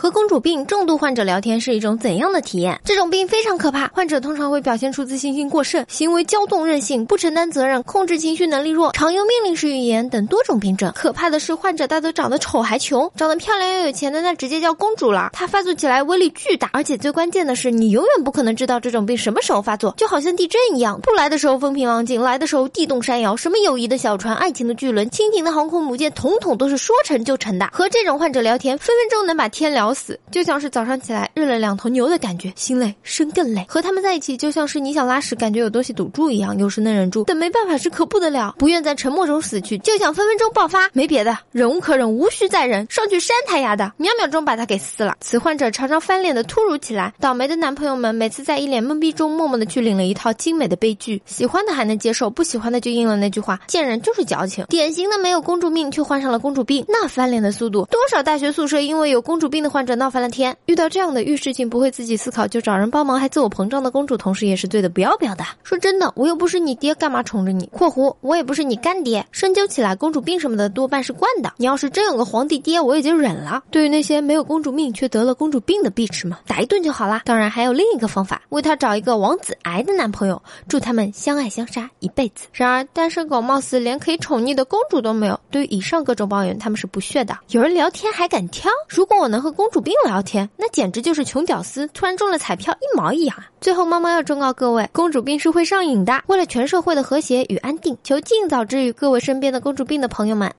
和公主病重度患者聊天是一种怎样的体验？这种病非常可怕，患者通常会表现出自信心过剩、行为骄纵任性、不承担责任、控制情绪能力弱、常用命令式语言等多种病症。可怕的是，患者大多长得丑还穷，长得漂亮又有钱的那直接叫公主了。她发作起来威力巨大，而且最关键的是，你永远不可能知道这种病什么时候发作，就好像地震一样，不来的时候风平浪静，来的时候地动山摇。什么友谊的小船、爱情的巨轮、亲情的航空母舰，统统都是说沉就沉的。和这种患者聊天，分分钟能把天聊死，就像是早上起来日了2头牛的感觉，心累，身更累。和他们在一起，就像是你想拉屎，感觉有东西堵住一样，有时能忍住，但没办法时可不得了，不愿在沉默中死去，就想分分钟爆发，没别的，忍无可忍，无需再忍，上去扇他丫的，秒秒钟把他给撕了。此患者常常翻脸的突如其来，倒霉的男朋友们每次在一脸懵逼中，默默的去领了一套精美的悲剧，喜欢的还能接受，不喜欢的就应了那句话，贱人就是矫情。典型的没有公主命，却患上了公主病，那翻脸的速度，多少大学宿舍因为有公主病的患者闹翻了天。遇到这样的遇事情不会自己思考就找人帮忙还自我膨胀的公主，同时也是对的不要表达。说真的，我又不是你爹，干嘛宠着你？括弧我也不是你干爹。深究起来，公主病什么的多半是惯的，你要是真有个皇帝爹，我也就忍了。对于那些没有公主命却得了公主病的bitch们，打一顿就好啦。当然还有另一个方法，为他找一个王子癌的男朋友，祝他们相爱相杀一辈子。然而单身狗貌似连可以宠溺的公主都没有，对于以上各种抱怨他们是不屑的。有人聊天还敢挑，如果我能和公主病聊天，那简直就是穷屌丝突然中了彩票一毛一样啊！最后妈妈要忠告各位，公主病是会上瘾的，为了全社会的和谐与安定，求尽早治愈各位身边的公主病的朋友们。